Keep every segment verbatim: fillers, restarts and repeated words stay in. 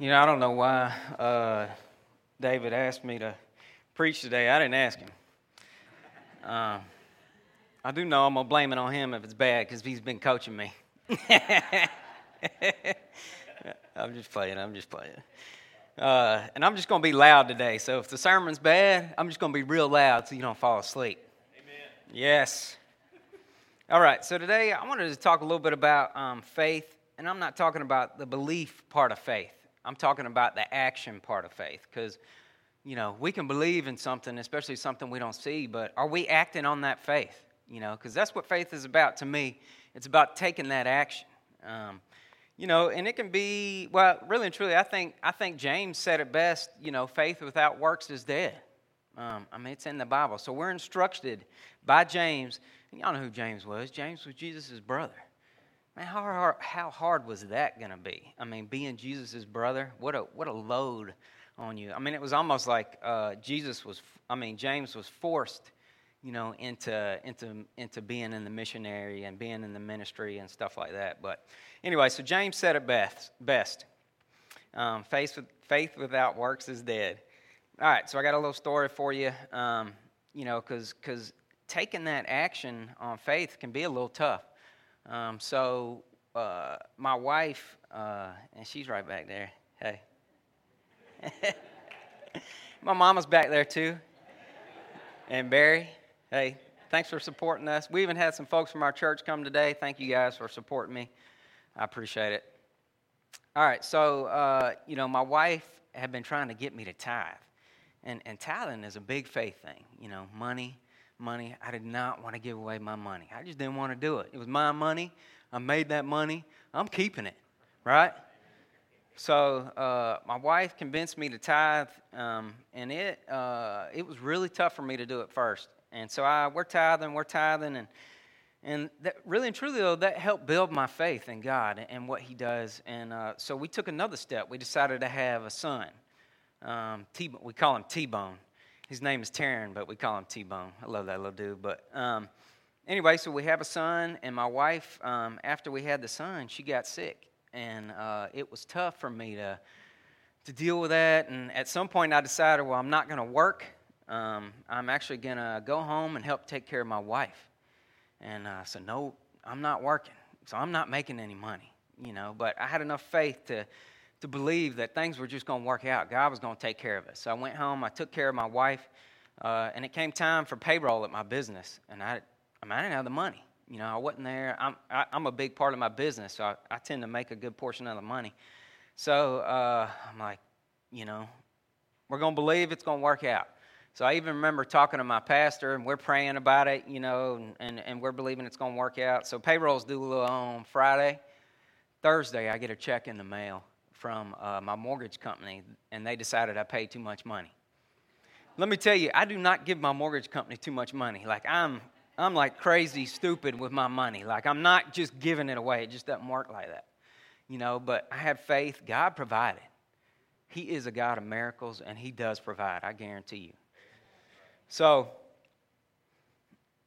You know, I don't know why uh, David asked me to preach today. I didn't ask him. Um, I do know I'm going to blame it on him if it's bad because he's been coaching me. I'm just playing. I'm just playing. Uh, and I'm just going to be loud today. So if the sermon's bad, I'm just going to be real loud so you don't fall asleep. Amen. Yes. All right. So today I wanted to talk a little bit about um, faith. And I'm not talking about the belief part of faith. I'm talking about the action part of faith, because, you know, we can believe in something, especially something we don't see, but are we acting on that faith? You know, because that's what faith is about to me. It's about taking that action. Um, you know, and it can be, well, really and truly, I think I think James said it best, you know, faith without works is dead. Um, I mean, it's in the Bible. So we're instructed by James, and y'all know who James was. James was Jesus' brother. Man, how hard, how hard was that going to be? I mean, being Jesus' brother, what a what a load on you. I mean, it was almost like uh, Jesus was, I mean, James was forced, you know, into into into being in the missionary and being in the ministry and stuff like that. But anyway, so James said it best. best. Um, faith, faith without works is dead. All right, so I got a little story for you, um, you know, because because taking that action on faith can be a little tough. Um, so, uh, my wife, uh, and she's right back there, hey, my mama's back there too, and Barry, hey, thanks for supporting us. We even had some folks from our church come today. Thank you guys for supporting me. I appreciate it. All right, so, uh, you know, my wife had been trying to get me to tithe, and, and tithing is a big faith thing, you know, money. Money, I did not want to give away my money. I just didn't want to do it. It was my money. I made that money. I'm keeping it, right? So uh, my wife convinced me to tithe, um, and it uh, it was really tough for me to do it first. And so I we're tithing, we're tithing, and and that, really and truly though, that helped build my faith in God and, and what He does. And uh, so we took another step. We decided to have a son. Um, T we call him T-Bone. His name is Taryn, but we call him T-Bone. I love that little dude. But um, anyway, so we have a son, and my wife, um, after we had the son, she got sick. And uh, it was tough for me to to deal with that. And at some point, I decided, well, I'm not going to work. Um, I'm actually going to go home and help take care of my wife. And I uh, said, so no, I'm not working. So I'm not making any money, you know. But I had enough faith to... to believe that things were just going to work out. God was going to take care of us. So I went home. I took care of my wife, uh, and it came time for payroll at my business, and I, I, mean, I didn't have the money. You know, I wasn't there. I'm, I, I'm a big part of my business, so I, I tend to make a good portion of the money. So uh, I'm like, you know, we're going to believe it's going to work out. So I even remember talking to my pastor, and we're praying about it, you know, and, and, and we're believing it's going to work out. So payroll's due on Friday. Thursday, I get a check in the mail from uh, my mortgage company, and they decided I paid too much money. Let me tell you, I do not give my mortgage company too much money. Like, I'm I'm like crazy stupid with my money. Like, I'm not just giving it away. It just doesn't work like that. You know, but I have faith. God provided. He is a God of miracles, and He does provide, I guarantee you. So,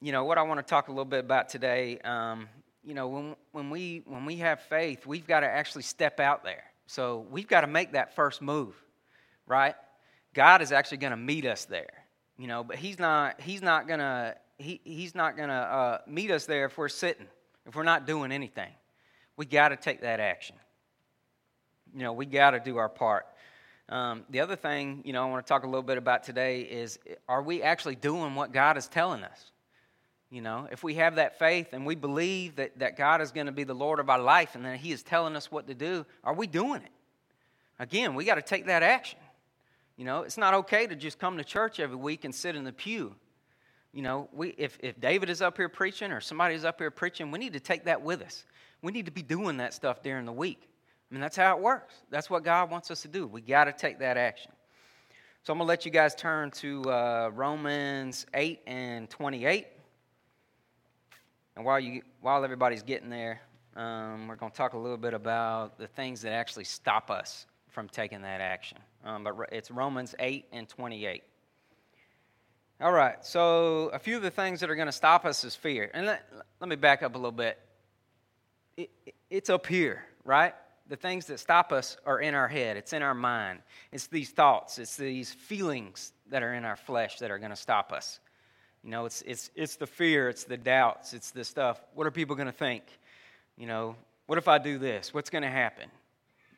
you know, what I want to talk a little bit about today, um, you know, when when we when we have faith, we've got to actually step out there. So we've got to make that first move, right? God is actually going to meet us there, you know. But He's not. He's not going to. He He's not going to uh, meet us there if we're sitting, if we're not doing anything. We got to take that action. You know, we got to do our part. Um, the other thing, you know, I want to talk a little bit about today is: are we actually doing what God is telling us? You know, if we have that faith and we believe that, that God is going to be the Lord of our life and that He is telling us what to do, are we doing it? Again, we got to take that action. You know, it's not okay to just come to church every week and sit in the pew. You know, we if, if David is up here preaching or somebody's up here preaching, we need to take that with us. We need to be doing that stuff during the week. I mean, that's how it works. That's what God wants us to do. We got to take that action. So I'm going to let you guys turn to uh, Romans eight and twenty-eight. And while you, while everybody's getting there, um, we're going to talk a little bit about the things that actually stop us from taking that action. Um, but it's Romans eight and twenty-eight. All right, so a few of the things that are going to stop us is fear. And let, let me back up a little bit. It, it, it's up here, right? the things that stop us are in our head. It's in our mind. It's these thoughts. It's these feelings that are in our flesh that are going to stop us. You know, it's it's it's the fear. It's the doubts. It's the stuff. What are people going to think? You know, what if I do this? What's going to happen?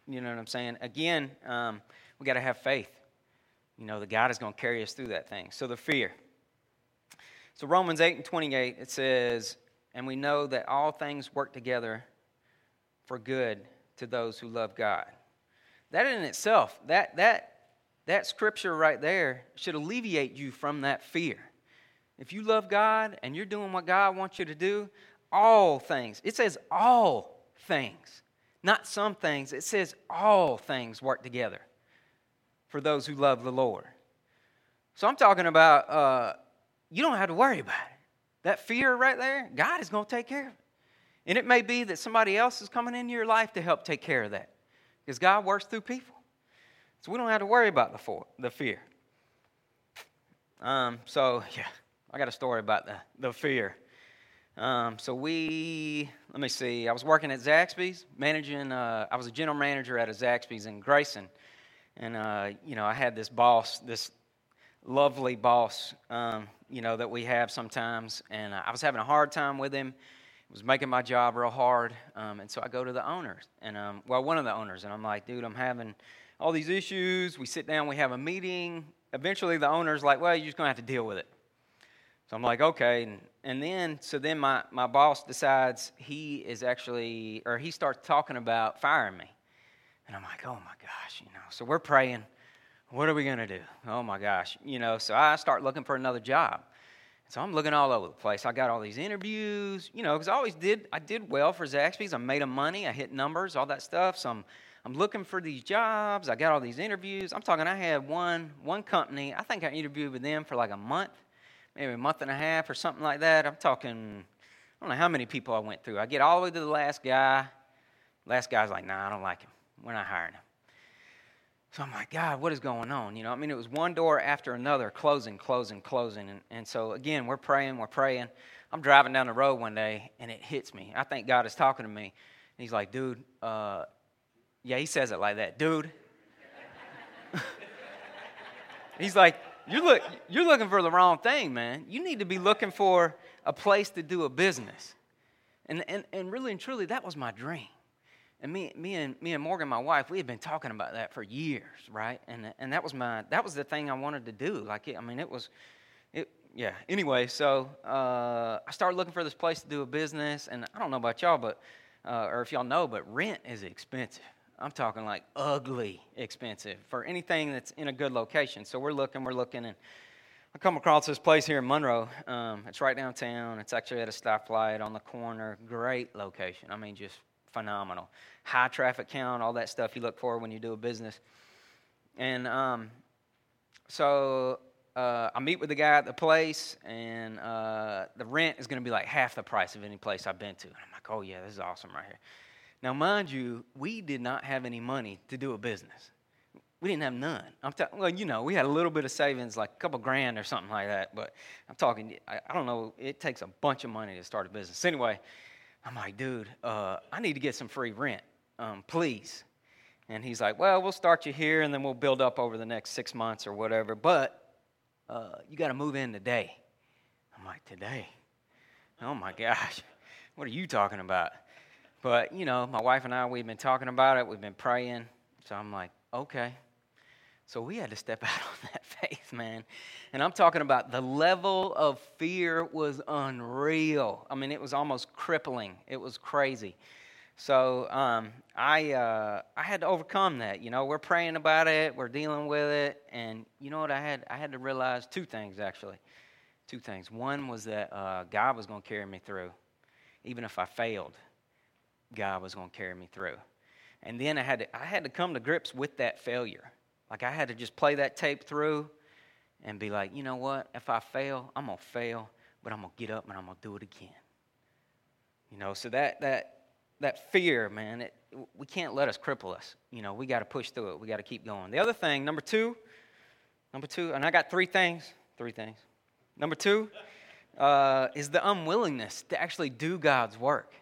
You know what I'm saying? Again, um, we got to have faith. You know, the God is going to carry us through that thing. So the fear. So Romans eight and twenty-eight, it says, and we know that all things work together for good to those who love God. That in itself, that that that scripture right there should alleviate you from that fear. If you love God and you're doing what God wants you to do, all things. It says all things, not some things. It says all things work together for those who love the Lord. So I'm talking about uh, you don't have to worry about it. That fear right there, God is going to take care of it. And it may be that somebody else is coming into your life to help take care of that, because God works through people. So we don't have to worry about the, for, the fear. Um, so, yeah, I got a story about the, the fear. Um, so we, let me see, I was working at Zaxby's, managing, uh, I was a general manager at a Zaxby's in Grayson. And, uh, you know, I had this boss, this lovely boss, um, you know, that we have sometimes. And I was having a hard time with him. It was making my job real hard. Um, and so I go to the owners, and um, well, one of the owners, and I'm like, dude, I'm having all these issues. We sit down, we have a meeting. Eventually the owner's like, well, you're just going to have to deal with it. So I'm like, okay. And, and then, so then my, my boss decides he is actually, or he starts talking about firing me. And I'm like, oh my gosh, you know. So we're praying. What are we going to do? Oh my gosh, you know. So I start looking for another job. So I'm looking all over the place. I got all these interviews, you know, because I always did, I did well for Zaxby's. I made them money. I hit numbers, all that stuff. So I'm, I'm looking for these jobs. I got all these interviews. I'm talking I had one, one company. I think I interviewed with them for like a month, maybe a month and a half or something like that. I'm talking, I don't know how many people I went through. I get all the way to the last guy. Last guy's like, nah, I don't like him. We're not hiring him. So I'm like, God, what is going on? You know, I mean, it was one door after another, closing, closing, closing. And, and so, again, we're praying, we're praying. I'm driving down the road one day, and it hits me. I think God is talking to me. And he's like, dude, uh, yeah, he says it like that, dude. He's like, you look, you're looking for the wrong thing, man. You need to be looking for a place to do a business. And and, and really and truly, that was my dream. And me, me and me and Morgan, my wife, we had been talking about that for years, right? And and that was my that was the thing I wanted to do. Like, I mean, it was, it yeah. Anyway, so uh, I started looking for this place to do a business, and I don't know about y'all, but uh, or if y'all know, but rent is expensive. I'm talking like ugly expensive for anything that's in a good location. So we're looking, we're looking, and I come across this place here in Monroe. Um, it's right downtown. It's actually at a stoplight on the corner. Great location. I mean, just phenomenal. High traffic count, all that stuff you look for when you do a business. And um, so uh, I meet with the guy at the place, and uh, the rent is going to be like half the price of any place I've been to. And I'm like, oh, yeah, this is awesome right here. Now, mind you, we did not have any money to do a business. We didn't have none. I'm ta- well, you know, we had a little bit of savings, like a couple grand or something like that. But I'm talking, I, I don't know, it takes a bunch of money to start a business. Anyway, I'm like, dude, uh, I need to get some free rent, um, please. And he's like, well, we'll start you here, and then we'll build up over the next six months or whatever. But uh, you got to move in today. I'm like, today? Oh, my gosh. What are you talking about? But, you know, my wife and I, we've been talking about it. We've been praying. So I'm like, okay. So we had to step out on that faith, man. And I'm talking about the level of fear was unreal. I mean, it was almost crippling. It was crazy. So um, I uh, I had to overcome that. You know, we're praying about it. We're dealing with it. And you know what I had? I had to realize two things, actually. Two things. One was that uh, God was going to carry me through. Even if I failed, God was going to carry me through. And then I had to, I had to come to grips with that failure. Like, I had to just play that tape through and be like, you know what? If I fail, I'm going to fail, but I'm going to get up and I'm going to do it again. You know, so that that that fear, man, it, we can't let us cripple us. You know, we got to push through it. We got to keep going. The other thing, number two, number two, and I got three things, three things. Number two uh, is the unwillingness to actually do God's work.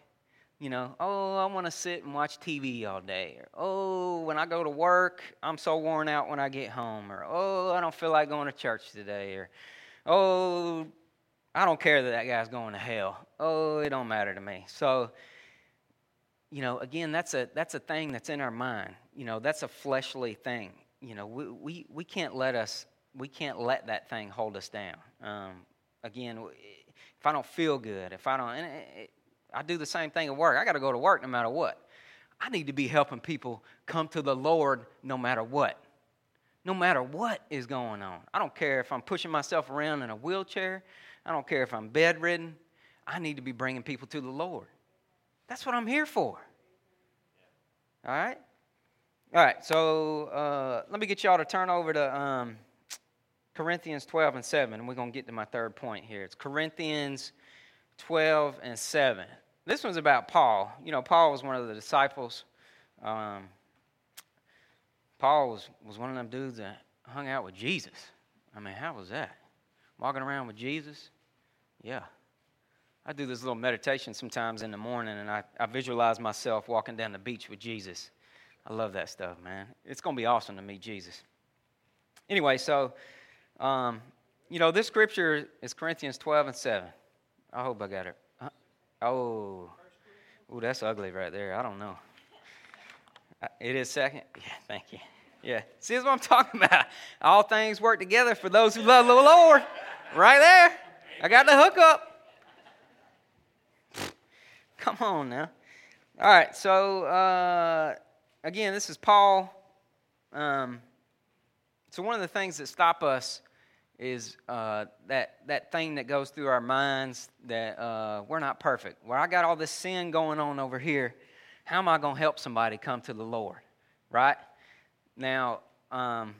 You know, oh, I want to sit and watch T V all day. Or, oh, when I go to work, I'm so worn out when I get home. Or, oh, I don't feel like going to church today. Or, oh, I don't care that that guy's going to hell. Oh, it don't matter to me. So, you know, again, that's a that's a thing that's in our mind. You know, that's a fleshly thing. You know, we we, we can't let us we can't let that thing hold us down. Um, again, if I don't feel good, if I don't. And it, it, I do the same thing at work. I got to go to work no matter what. I need to be helping people come to the Lord no matter what. No matter what is going on. I don't care if I'm pushing myself around in a wheelchair. I don't care if I'm bedridden. I need to be bringing people to the Lord. That's what I'm here for. All right? All right, so uh, let me get y'all to turn over to um, Corinthians twelve and seven. We're going to get to my third point here. It's Corinthians twelve and seven. This one's about Paul. You know, Paul was one of the disciples. Um, Paul was, was one of them dudes that hung out with Jesus. I mean, how was that? Walking around with Jesus? Yeah. I do this little meditation sometimes in the morning, and I, I visualize myself walking down the beach with Jesus. I love that stuff, man. It's going to be awesome to meet Jesus. Anyway, so, um, you know, this scripture is Corinthians twelve and seven. I hope I got it. Huh? Oh, ooh, that's ugly right there. I don't know. It is second? Yeah, thank you. Yeah. See, that's what I'm talking about. All things work together for those who love the Lord. Right there. I got the hookup. Come on now. All right, so, uh, again, this is Paul. Um, so one of the things that stop us is uh, that that thing that goes through our minds that uh, we're not perfect. Well, I got all this sin going on over here. How am I going to help somebody come to the Lord, right? Now, um,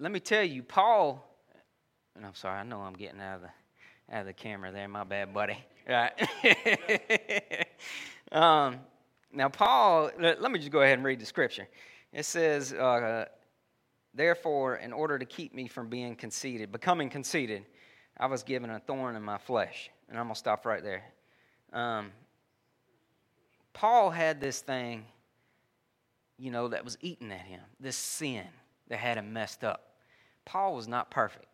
let me tell you, Paul, and I'm sorry, I know I'm getting out of the, out of the camera there. My bad, buddy. Right. um, now, Paul, let me just go ahead and read the scripture. It says... Uh, Therefore, in order to keep me from being conceited, becoming conceited, I was given a thorn in my flesh. And I'm going to stop right there. Um, Paul had this thing, you know, that was eating at him, this sin that had him messed up. Paul was not perfect.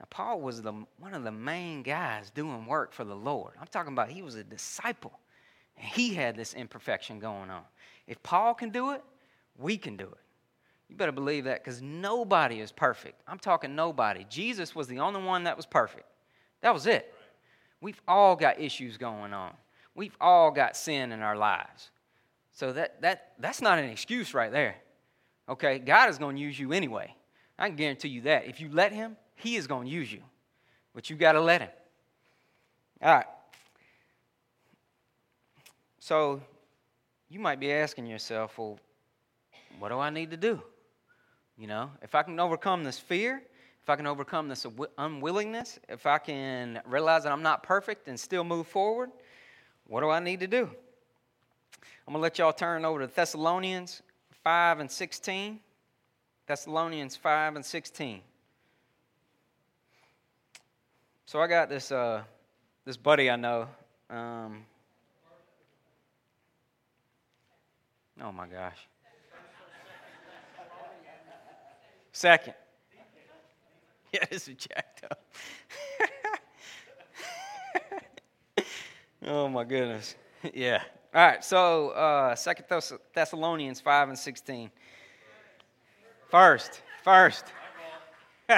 Now, Paul was the, one of the main guys doing work for the Lord. I'm talking about he was a disciple. And he had this imperfection going on. If Paul can do it, we can do it. You better believe that, because nobody is perfect. I'm talking nobody. Jesus was the only one that was perfect. That was it. We've all got issues going on. We've all got sin in our lives. So that that that's not an excuse right there. Okay, God is going to use you anyway. I can guarantee you that. If you let him, he is going to use you. But you got to let him. All right. So you might be asking yourself, well, what do I need to do? You know, if I can overcome this fear, if I can overcome this unwillingness, if I can realize that I'm not perfect and still move forward, what do I need to do? I'm going to let y'all turn over to Thessalonians five and sixteen. Thessalonians five and sixteen. So I got this uh, this buddy I know. Um, oh, my gosh. Second. Yeah, this is jacked up. Oh, my goodness. Yeah. All right, so uh, Second Thessalonians five and sixteen. First. First.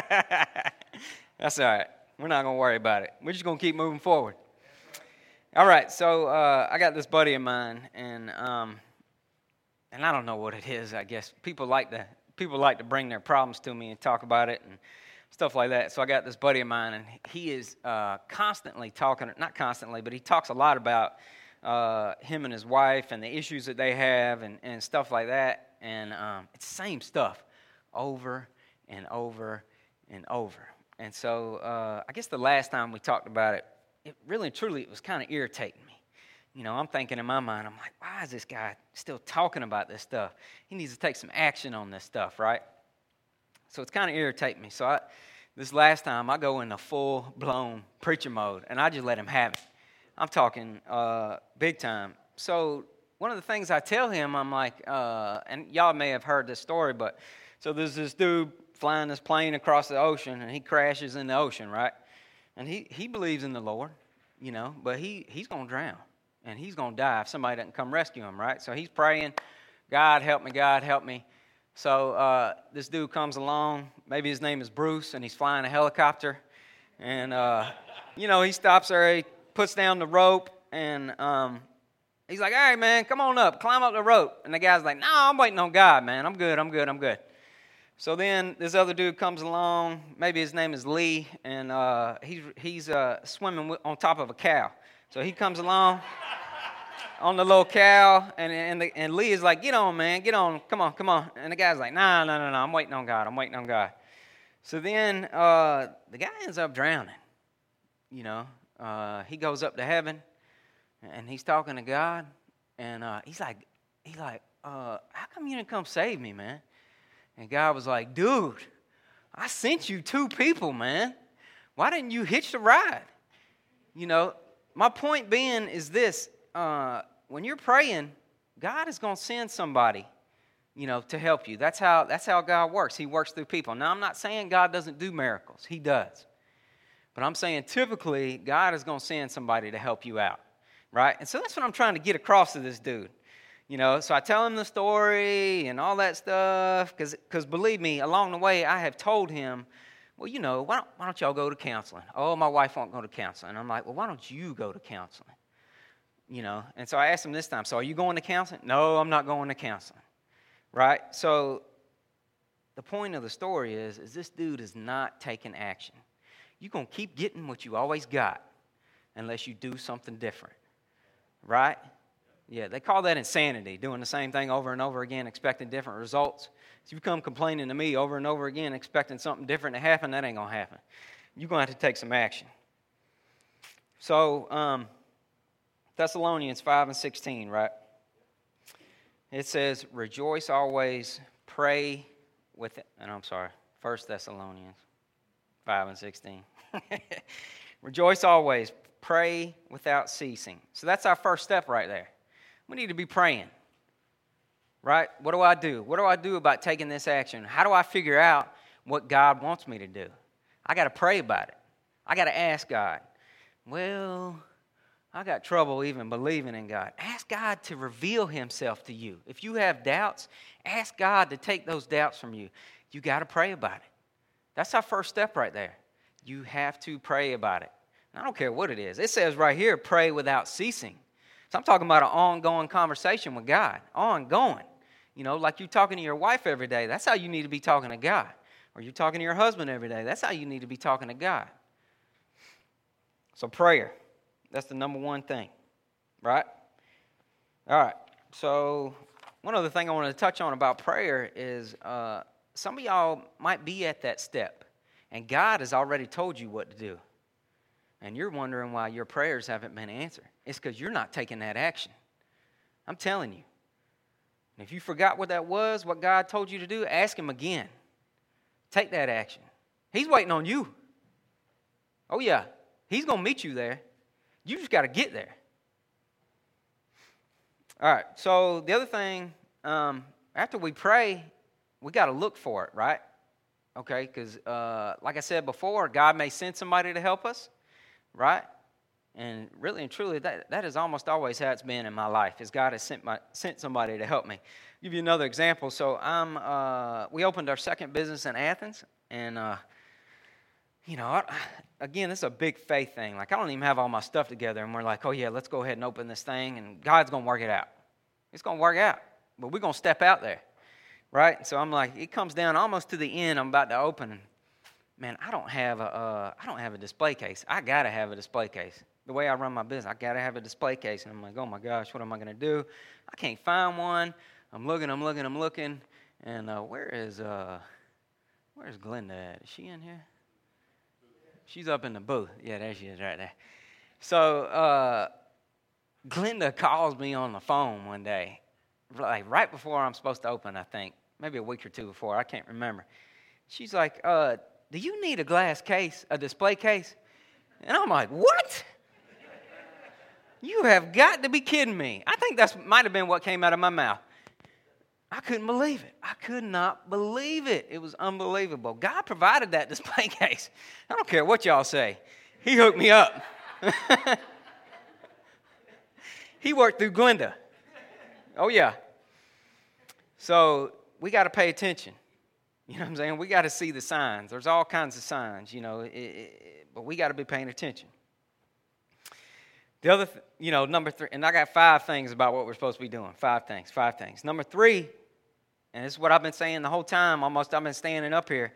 That's all right. We're not going to worry about it. We're just going to keep moving forward. All right, so uh, I got this buddy of mine, and um, and I don't know what it is, I guess. People like to... People like to bring their problems to me and talk about it and stuff like that. So I got this buddy of mine, and he is uh, constantly talking, not constantly, but he talks a lot about uh, him and his wife and the issues that they have and, and stuff like that. And um, it's the same stuff over and over and over. And so uh, I guess the last time we talked about it, it really and truly, it was kind of irritating me. You know, I'm thinking in my mind, I'm like, why is this guy still talking about this stuff? He needs to take some action on this stuff, right? So it's kind of irritating me. So I, this last time, I go into full-blown preacher mode, and I just let him have it. I'm talking uh, big time. So one of the things I tell him, I'm like, uh, and y'all may have heard this story, but so there's this dude flying this plane across the ocean, and he crashes in the ocean, right? And he, he believes in the Lord, you know, but he, he's going to drown, and he's going to die if somebody doesn't come rescue him, right? So he's praying, God, help me, God, help me. So uh, this dude comes along, maybe his name is Bruce, and he's flying a helicopter, and, uh, you know, he stops there, he puts down the rope, and um, he's like, all right, man, come on up, climb up the rope. And the guy's like, no, I'm waiting on God, man, I'm good, I'm good, I'm good. So then this other dude comes along, maybe his name is Lee, and uh, he, he's uh, swimming on top of a cow. So he comes along on the little cow, and and, the, and Lee is like, get on, man, get on, come on, come on. And the guy's like, nah, no, no, no, I'm waiting on God, I'm waiting on God. So then uh, the guy ends up drowning, you know. Uh, he goes up to heaven, and he's talking to God, and uh, he's like, he's like, uh, how come you didn't come save me, man? And God was like, dude, I sent you two people, man. Why didn't you hitch the ride? You know, my point being is this. Uh, when you're praying, God is going to send somebody, you know, to help you. That's how, that's how God works. He works through people. Now, I'm not saying God doesn't do miracles. He does. But I'm saying typically God is going to send somebody to help you out, right? And so that's what I'm trying to get across to this dude. You know, so I tell him the story and all that stuff, because because believe me, along the way, I have told him, well, you know, why don't, why don't y'all go to counseling? Oh, my wife won't go to counseling. I'm like, well, why don't you go to counseling? You know, and so I asked him this time, so are you going to counseling? No, I'm not going to counseling, right? So the point of the story is, is this dude is not taking action. You're going to keep getting what you always got unless you do something different, right? Yeah, they call that insanity, doing the same thing over and over again, expecting different results. If you come complaining to me over and over again, expecting something different to happen, that ain't going to happen. You're going to have to take some action. So, um, Thessalonians five and sixteen, right? It says, rejoice always, pray with it. And I'm sorry, First Thessalonians five and sixteen. Rejoice always, pray without ceasing. So that's our first step right there. We need to be praying, right? What do I do? What do I do about taking this action? How do I figure out what God wants me to do? I got to pray about it. I got to ask God. Well, I got trouble even believing in God. Ask God to reveal himself to you. If you have doubts, ask God to take those doubts from you. You got to pray about it. That's our first step right there. You have to pray about it. And I don't care what it is. It says right here, pray without ceasing. So I'm talking about an ongoing conversation with God, ongoing. You know, like you're talking to your wife every day. That's how you need to be talking to God. Or you're talking to your husband every day. That's how you need to be talking to God. So prayer, that's the number one thing, right? All right, so one other thing I wanted to touch on about prayer is uh, some of y'all might be at that step, and God has already told you what to do. And you're wondering why your prayers haven't been answered. It's because you're not taking that action. I'm telling you. And if you forgot what that was, what God told you to do, ask him again. Take that action. He's waiting on you. Oh, yeah. He's going to meet you there. You just got to get there. All right. So the other thing, um, after we pray, we got to look for it, right? Okay? Because uh, like I said before, God may send somebody to help us. Right? And really and truly, that, that is almost always how it's been in my life, is God has sent my sent somebody to help me. I'll give you another example. So I'm uh, we opened our second business in Athens, and, uh, you know, I, again, this is a big faith thing. Like, I don't even have all my stuff together, and we're like, oh, yeah, let's go ahead and open this thing, and God's going to work it out. It's going to work out, but we're going to step out there, right? So I'm like, it comes down almost to the end. I'm about to open. Man, I don't have a, uh, I don't have a display case. I got to have a display case. The way I run my business, I got to have a display case. And I'm like, oh, my gosh, what am I going to do? I can't find one. I'm looking, I'm looking, I'm looking. And uh, where is uh, where is Glenda at? Is she in here? She's up in the booth. Yeah, there she is right there. So uh, Glenda calls me on the phone one day, like right before I'm supposed to open, I think. Maybe a week or two before. I can't remember. She's like, uh, do you need a glass case, a display case? And I'm like, what? You have got to be kidding me. I think that might have been what came out of my mouth. I couldn't believe it. I could not believe it. It was unbelievable. God provided that display case. I don't care what y'all say. He hooked me up. He worked through Glenda. Oh, yeah. So we got to pay attention. You know what I'm saying? We got to see the signs. There's all kinds of signs, you know, it, it, but we got to be paying attention. The other, th- you know, number three, and I got five things about what we're supposed to be doing. Five things, five things. Number three, and this is what I've been saying the whole time, almost I've been standing up here,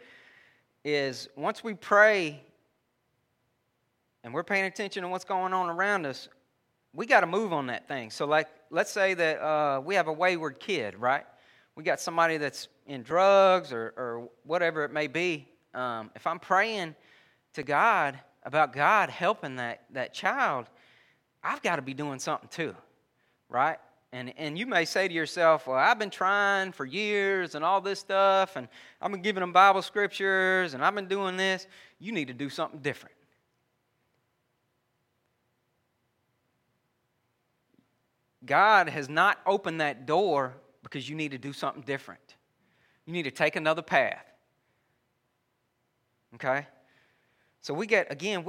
is once we pray and we're paying attention to what's going on around us, we got to move on that thing. So, like, let's say that uh, we have a wayward kid, right? We got somebody that's in drugs or, or whatever it may be. Um, if I'm praying to God about God helping that, that child, I've got to be doing something too, right? And and you may say to yourself, well, I've been trying for years and all this stuff, and I've been giving them Bible scriptures, and I've been doing this. You need to do something different. God has not opened that door because you need to do something different. You need to take another path. Okay? So we get, again,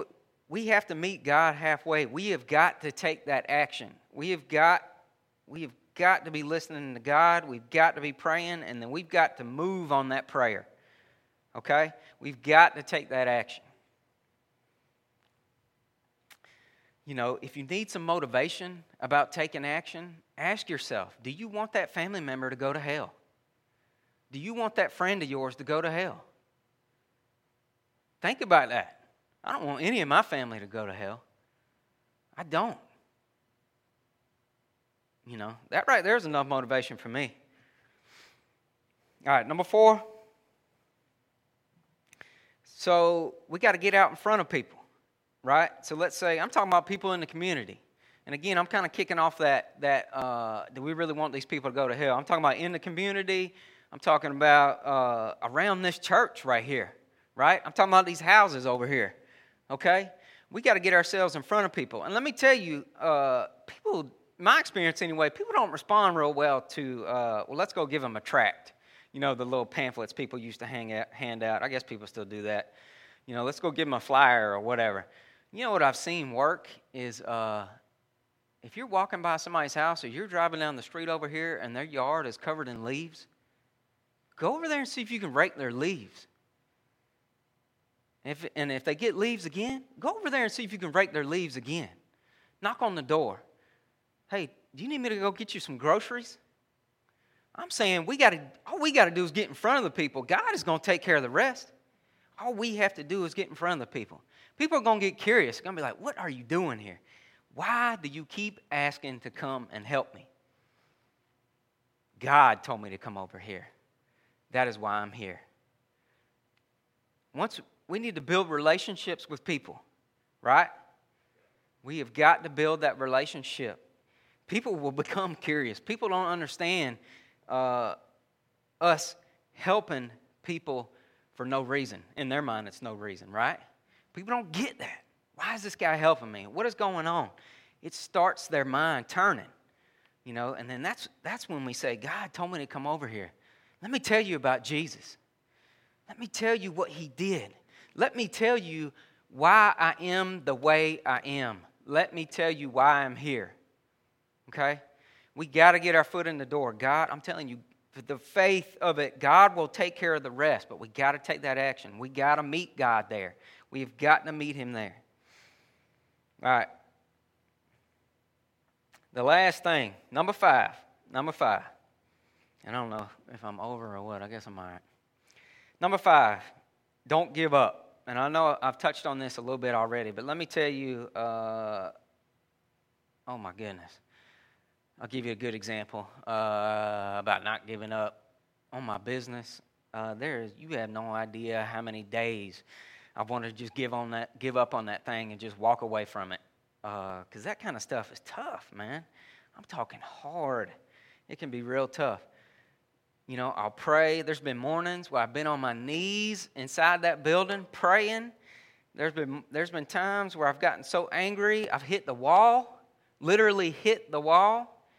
we have to meet God halfway. We have got to take that action. We have got, we have got to be listening to God. We've got to be praying, and then we've got to move on that prayer. Okay? We've got to take that action. You know, if you need some motivation about taking action, ask yourself, do you want that family member to go to hell? Do you want that friend of yours to go to hell? Think about that. I don't want any of my family to go to hell. I don't. You know, that right there is enough motivation for me. All right, number four. So we got to get out in front of people. Right? So let's say, I'm talking about people in the community. And again, I'm kind of kicking off that, that uh, do we really want these people to go to hell? I'm talking about in the community. I'm talking about uh, around this church right here. Right? I'm talking about these houses over here. Okay? We got to get ourselves in front of people. And let me tell you, uh, people, my experience anyway, people don't respond real well to, uh, well, let's go give them a tract. You know, the little pamphlets people used to hang out, hand out. I guess people still do that. You know, let's go give them a flyer or whatever. You know what I've seen work is uh, if you're walking by somebody's house or you're driving down the street over here and their yard is covered in leaves, go over there and see if you can rake their leaves. If, and if they get leaves again, go over there and see if you can rake their leaves again. Knock on the door. Hey, do you need me to go get you some groceries? I'm saying we got to. All we got to do is get in front of the people. God is going to take care of the rest. All we have to do is get in front of the people. People are going to get curious. They're going to be like, what are you doing here? Why do you keep asking to come and help me? God told me to come over here. That is why I'm here. Once we need to build relationships with people, right? We have got to build that relationship. People will become curious. People don't understand uh, us helping people for no reason. In their mind, it's no reason, right? People don't get that. Why is this guy helping me? What is going on? It starts their mind turning, you know, and then that's that's when we say, God told me to come over here. Let me tell you about Jesus. Let me tell you what he did. Let me tell you why I am the way I am. Let me tell you why I'm here, okay? We got to get our foot in the door. God, I'm telling you, the faith of it, God will take care of the rest, but we got to take that action. We got to meet God there. We've got to meet him there. All right. The last thing, number five. Number five. And I don't know if I'm over or what. I guess I'm all right. Number five, don't give up. And I know I've touched on this a little bit already, but let me tell you, uh, oh my goodness. I'll give you a good example uh, about not giving up on my business. Uh, there is, you have no idea how many days I wanted to just give on that, give up on that thing and just walk away from it. Because uh, that kind of stuff is tough, man. I'm talking hard. It can be real tough. You know, I'll pray. There's been mornings where I've been on my knees inside that building praying. There's been, there's been times where I've gotten so angry, I've hit the wall. literally hit the wall,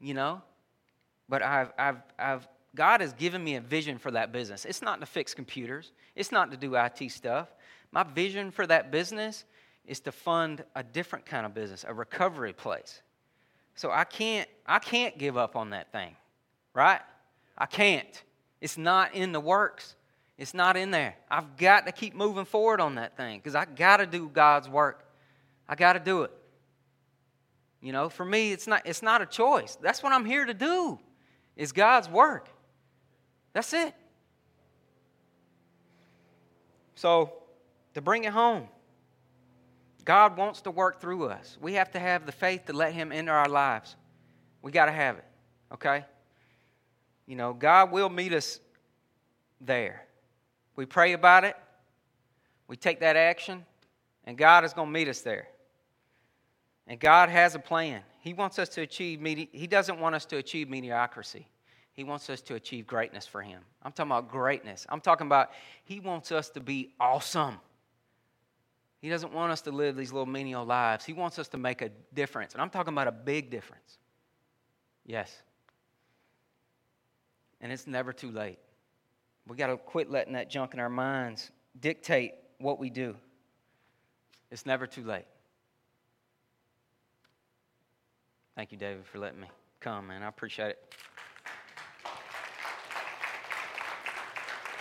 you know, but I've, I've, I've, God has given me a vision for that business. It's not to fix computers. It's not to do I T stuff. My vision for that business is to fund a different kind of business, a recovery place. So I can't, I can't give up on that thing, right? I can't. It's not in the works. It's not in there. I've got to keep moving forward on that thing because I got to do God's work. I got to do it. You know, for me, it's not, it's not a choice. That's what I'm here to do, is God's work. That's it. So, to bring it home, God wants to work through us. We have to have the faith to let Him into our lives. We got to have it, okay? You know, God will meet us there. We pray about it. We take that action, and God is going to meet us there. And God has a plan. He wants us to achieve, medi- He doesn't want us to achieve mediocrity. He wants us to achieve greatness for Him. I'm talking about greatness. I'm talking about He wants us to be awesome. He doesn't want us to live these little menial lives. He wants us to make a difference. And I'm talking about a big difference. Yes. And it's never too late. We got to quit letting that junk in our minds dictate what we do. It's never too late. Thank you, David, for letting me come, man. I appreciate it.